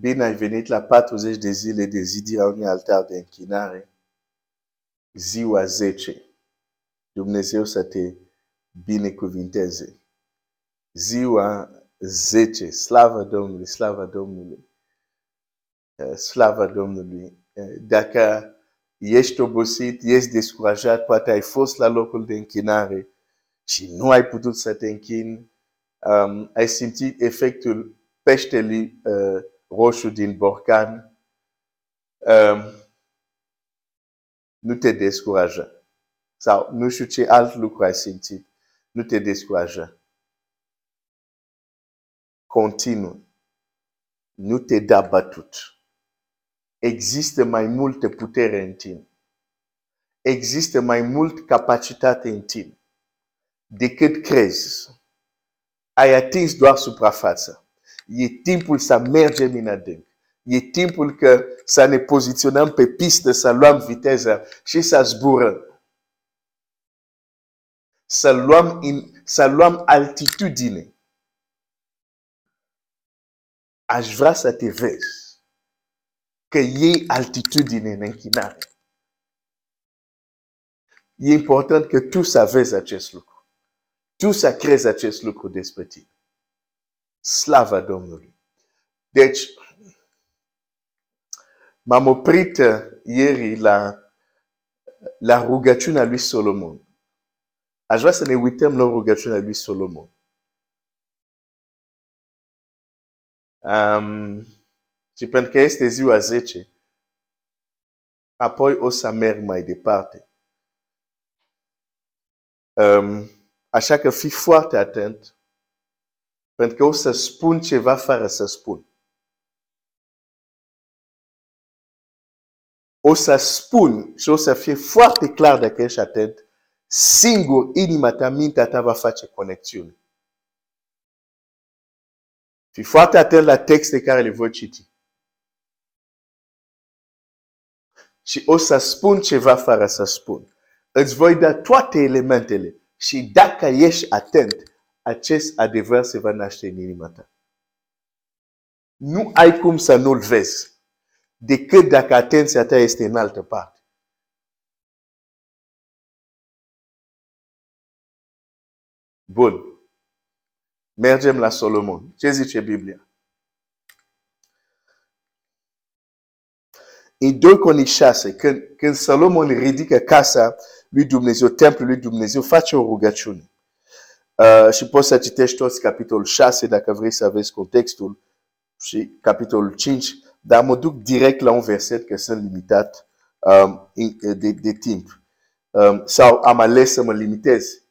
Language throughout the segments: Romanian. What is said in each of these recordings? Bine ai venit la 40 de zile de zidire a unui altar de închinare, ziua 10. Dumnezeu să te binecuvinteze. Ziua 10. Slava Domnului, slava Domnului, slava Domnului. Dacă ești obosit, ești descurajat, poate ai fost la locul de închinare și nu ai putut să te închini, ai simțit efectul peștelui roșu din borcan, nu te descuraja. Sau nu știu ce alt lucru ai simțit, nu te descuraja. Continuă. Nu te da batut. Există mai multă putere în tine. Există mai multă capacitate în tine decât crezi. Ai atins doar suprafața. E timpul să mergem în adânc. E timpul că să ne poziționăm pe pistă, să luăm viteza și să zburăm. Să luăm altitudine. Aș vrea să te vezi că e altitudine în închinare. E important că tu să vezi acest lucru. Tu să crezi acest lucru despre tine. Slava Domnului! Deci, m-am oprit ieri la rugăciunea lui Solomon. Aș vrea să ne uităm la rugăciunea lui Solomon. Și pentru că este ziua 10, apoi o să merg mai departe. Așa că fii foarte atent, pentru că o să spun ceva fără să spun. O să spun și o să fie foarte clar dacă ești atent. Singur, inima ta, mintea ta va face conexiune. Fii foarte atent la texte care le voi citi. Și o să spun ceva fără să spun. Îți voi da toate elementele. Și dacă ești atent, acest adevăr se va naște în inima ta. Nu ai cum să nu-l vezi, decât dacă atenția ta este în altă parte. Bun. Mergem la Solomon. Ce zice Biblia? În 2 Cronici 6, când Solomon ridică casa lui Dumnezeu, templul lui Dumnezeu, face o rugăciune. Și poți să citești toți capitolul 6, dacă vrei să vezi contextul, și capitolul 5, dar mă duc direct la un verset, că sunt limitat de timp. Sau am ales să mă limitez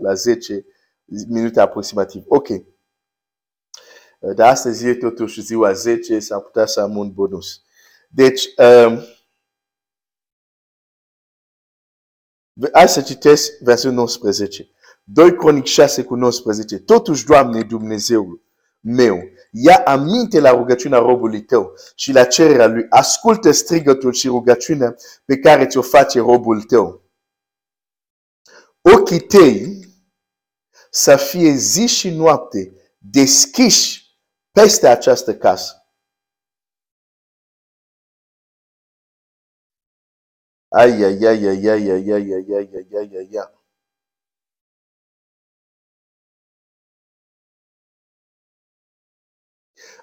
la 10 minute aproximativ. Ok. Dar astăzi e totuși ziua 10, s-ar putea să am un bonus. Deci, hai să citesc versul 19. 2 Cronici 6 cu 19. Totuși, Doamne Dumnezeul meu, ia aminte la rugăciunea robului tău și la cererea lui. Ascultă strigătul și rugăciunea pe care ți-o face robul tău. Ochii tăi să fie zi și noapte deschiși peste această casă.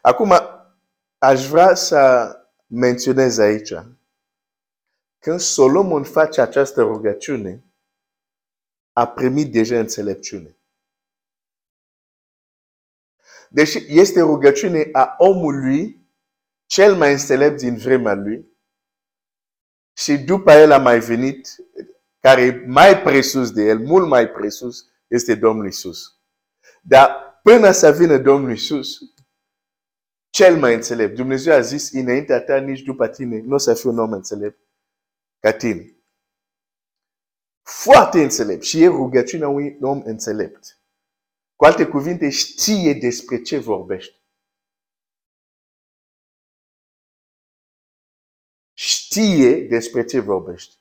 Acum, aș vrea să menționez aici, când Solomon face această rugăciune, a primit deja înțelepciune. Deși este rugăciune a omului cel mai înțelept din vremea lui și după el a mai venit, care e mai presus de el, mult mai presus, este Domnul Iisus. Dar până să vină Domnul Iisus, cel mai înțelept, Dumnezeu a zis, înaintea ta, nici după tine, nu o să fie un om înțelept ca tine. Foarte înțelept. Și e rugăciunea unui om înțelept. Cu alte cuvinte, știe despre ce vorbește. Știe despre ce vorbește.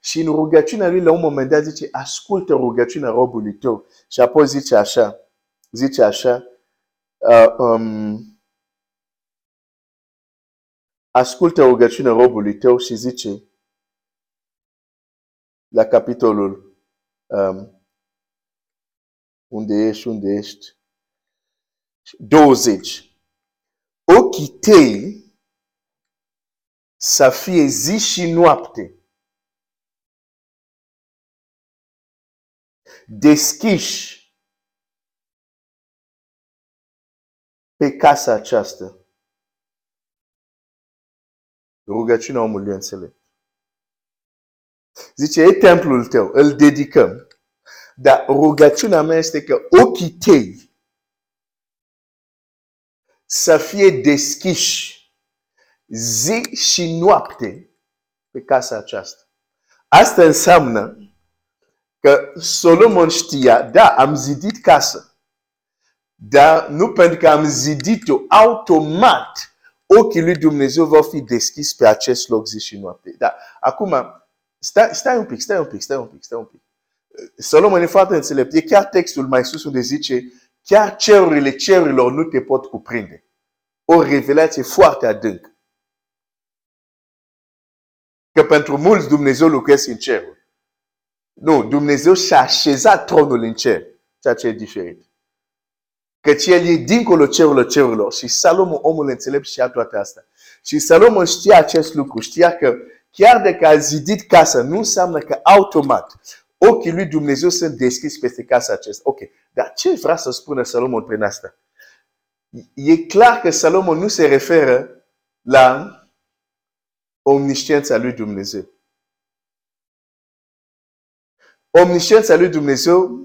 Și în rugăciunea lui, la un moment dat, zice, ascultă rugăciunea robului tău. Și apoi zice așa, Ascultă rugăciunea robului tău și zice la capitolul unde ești? 20. Ochii tăi să fie zi și noapte deschiși pe casa aceasta. Rugăciunea omului înțelept. Zice, e templul tău, îl dedicăm. Dar rugăciunea mea este că ochii tăi să fie deschiși zi și noapte pe casa aceasta. Asta înseamnă că Solomon știa, da, am zidit casa, dar nu pentru că am zidit-o, automat ochii lui Dumnezeu vor fi deschis pe acest loc zi și noapte. Dar acum, stai un pic. Solomon e foarte înțelept. E chiar textul mai sus unde zice, chiar cerurile cerurilor nu te pot cuprinde. O revelație foarte adâncă. Că pentru mulți Dumnezeu lucrează în cer. Nu, Dumnezeu și-a așezat tronul în cer, ceea ce e diferit. Căci El e dincolo cerurilor cerurilor. Și Solomon, omul înțelept, știa toate astea. Și Solomon știa acest lucru. Știa că chiar dacă a zidit casa, nu înseamnă că automat ochii lui Dumnezeu sunt deschiși peste casa aceasta. Ok, dar ce vrea să spună Solomon prin asta? E clar că Solomon nu se referă la omnisciența lui Dumnezeu. Omnisciența lui Dumnezeu,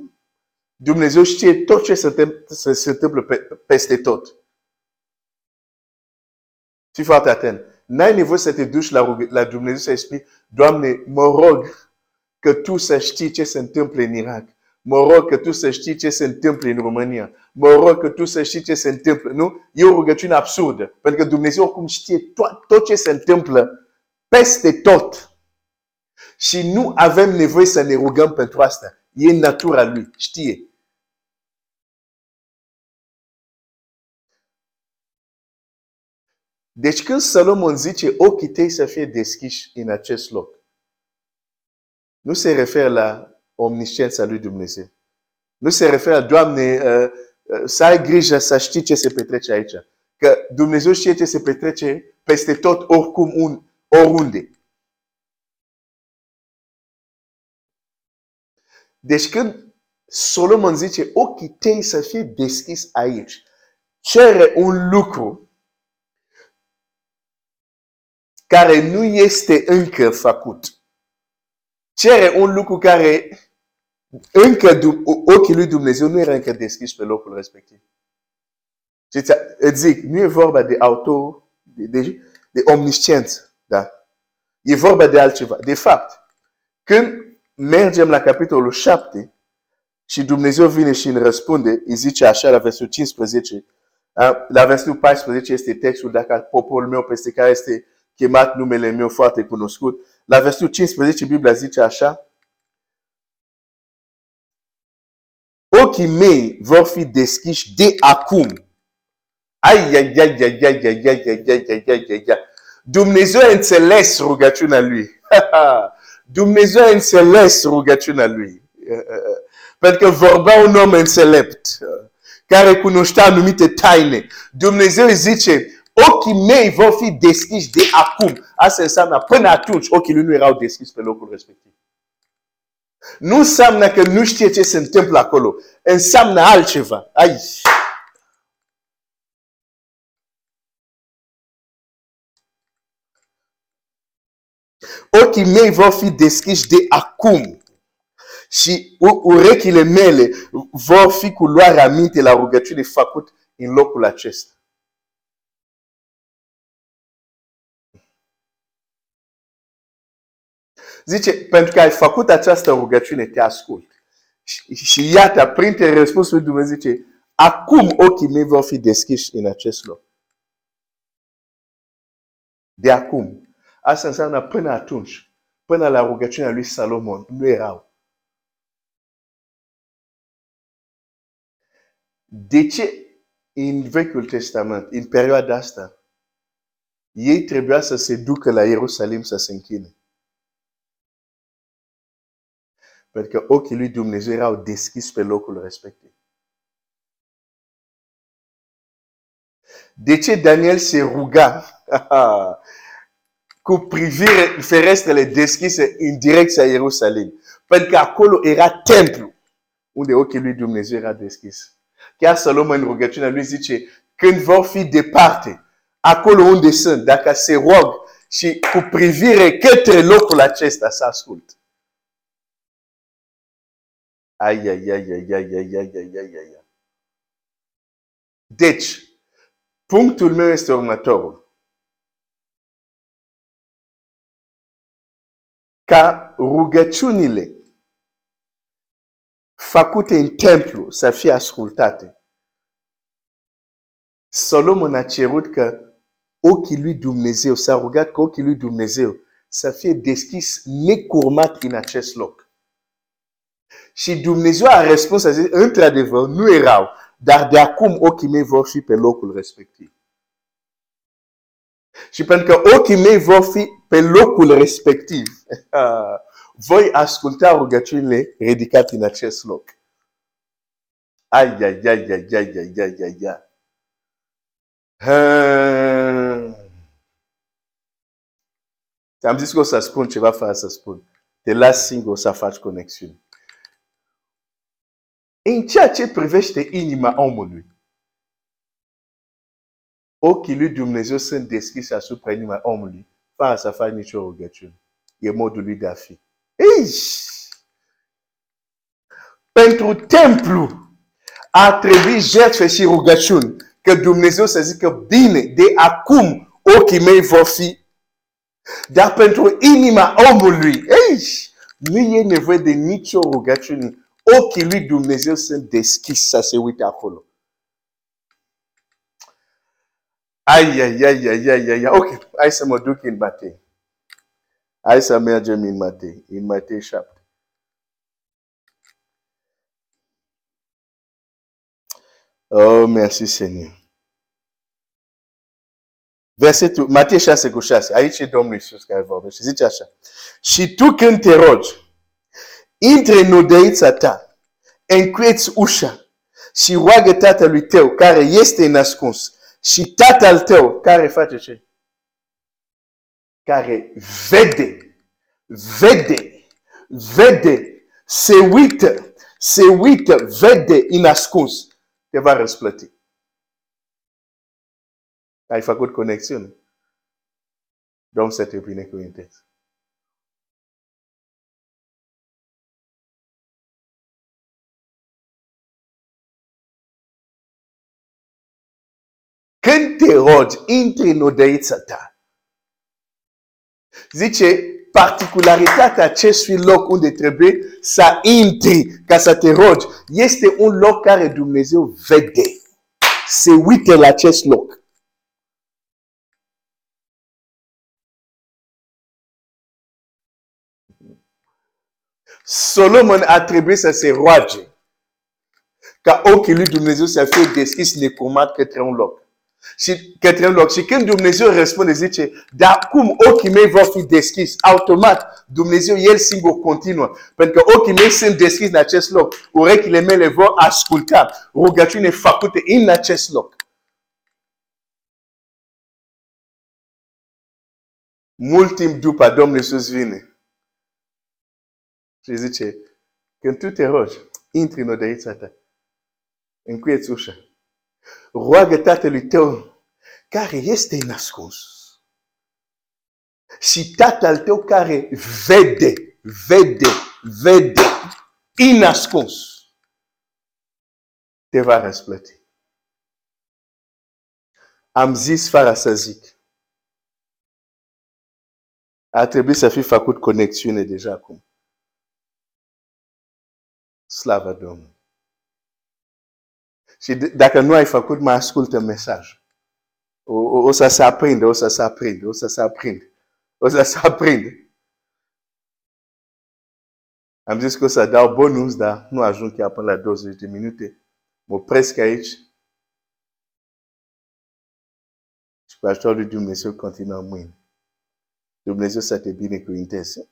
Dumnezeu știe tot ce se întâmplă peste tot. Fii foarte atent. N-ai nevoie să te duci la Dumnezeu să-i spui, Doamne, mă rog că Tu să știi ce se întâmplă în Irak. Mă rog că Tu să știi ce se întâmplă în România. Mă rog că Tu să știi ce se întâmplă. Nu? E o rugăciune absurdă. Pentru că Dumnezeu oricum știe tot ce se întâmplă peste tot. Și nu avem nevoie să ne rugăm pentru asta. E în natura Lui. Știe. Deci când Solomon zice ochii tăi să fie deschiși în acest loc, nu se referă la omnisciența lui Dumnezeu. Nu se referă, Doamne, să ai grijă să știi ce se petrece aici. Că Dumnezeu știe ce se petrece peste tot, oricum, oriunde. Deci când Solomon zice, ochii tăi să fie deschis aici, cere un lucru care nu este încă făcut. Cere un lucru care încă ochii lui Dumnezeu nu era încă deschis pe locul respectiv. Și îți zic, nu e vorba de auto, de omnisciență, da? E vorba de altceva. De fapt, când mergem la capitolul 7 și Dumnezeu vine și îmi răspunde, îi zice așa la versul 15, la versul 14 este textul, dacă poporul meu peste care este chemat numele meu foarte cunoscut. La versul 15, Biblia zice așa, ochii mei vor fi deschiși de acum. Dumnezeu a înțeles rugăciunea lui. Dumnezeu a înțeles rugăciunea lui. Pentru că vorbea un om înțelept care cunoștea anumite taine. Dumnezeu zice, ochii mei vor fi deschiși de acum. Asta înseamnă până atunci ochii lui nu erau deschiși pe locul respectiv. Nu înseamnă că nu știe ce se întâmplă acolo. Înseamnă altceva. Ai. Ochii mei vor fi deschiși de acum. Și urechile mele vor fi cu luarea aminte la rugăciune făcut în locul acesta. Zice, pentru că ai făcut această rugăciune, te ascult. Și iată, printre răspunsul lui Dumnezeu zice, acum ochii mei vor fi deschiși în acest loc. De acum. Asta înseamnă până atunci, până la rugăciunea lui Solomon, nu erau. De ce în Vechiul Testament, în perioada asta, ei trebuia să se ducă la Ierusalim să se închine. Pentru că ochii lui Dumnezeu erau deschis pe locul respectiv. De ce Daniel se ruga cu privire ferestrele deschise în direcția Ierusalim? Pentru că acolo era templu unde ochii lui Dumnezeu era deschis. Chiar Solomon în rugăciunea lui zice, când vor fi departe, acolo unde sunt, dacă se rog și cu privire către locul acesta să ascult. Ai. Deci, punctul meu este următorul. Ca rugăciunile făcute în templu să fie ascultate, Solomon a cerut că ochii lui Dumnezeu, s-a rugat că ochii lui Dumnezeu să fie deschis necurmat în acest loc. Și Dumnezeu a răspuns, a zis, într-adevăr, nu erau, dar de acum ochii mei vor fi pe locul respectiv. Și pentru că ochii mei vor fi pe locul respectiv, voi asculta rugăciunile ridicate în acest loc. Ți-am zis că o să spun ceva fără să spun. Te las singur, o să faci conexiune. În ceea ce privește inima omului, ochii lui Dumnezeu sunt deschise asupra inima omului, fără să facă nicio rugăciune. E modul lui de a fi. Pentru templu a trebuit jertfe și rugăciuni, că Dumnezeu să zică, bine, de acum ochii mei vor fi. Dar pentru inima omului, nu e nevoie de nicio rugăciune. Ochii lui Dumnezeu sunt deschis să se uite acolo. Ok, hai să mă duc în Matei. Hai să mergem în Matei. În Matei 7. Oh, mersi Seigneur. Versetul Matei 6:6. Aici e Domnul Iisus care vorbește. Zice așa. Și tu când te rogi, intre în odăița ta, încuieți ușa și roagă Tatălui tău care este ascuns și Tatăl tău care face ce? Care vede, se uită, vede în ascuns, te va răsplăti. Ai făcut conexiune? Domnul să te binecuvânteze. Când te rogi, intri în odăița ta. Zice, particularitatea acestui loc unde trebuie să intri ca să te rogi este un loc care Dumnezeu vede. Se uită la acest loc. Solomon a trebuit să se roage ca ochii lui Dumnezeu să fie deschis necurmat către un loc. Și către un loc. Și când Dumnezeu răspunde, zice, dar cum ochii mei vor fi deschis? Automat, Dumnezeu, El singur continuă. Pentru că ochii mei sunt deschiși în acest loc. Urechile mele vor asculta rugăciune făcute în acest loc. Mult timp după, Domnul Iisus vine. Și zice, când tu te rogi, intri în odăița ta. Încuieți ușa. Roagă Tatălui tău care este ascuns și Tatăl tău care vede ascuns te va răsplăti. Am zis fără să zic. A trebuit să fi făcut conexiune deja acum. Slava Domnului! Și dacă nu ai făcut, mă ascultă mesaj. O să se aprinde, o să se aprinde. Am zis că o să dau bonus, dar nu ajung chiar până la 20 de minute. Mă opresc aici. Și și cu ajutorul lui Dumnezeu continuăm mâine. Dumnezeu să te binecuvinteze.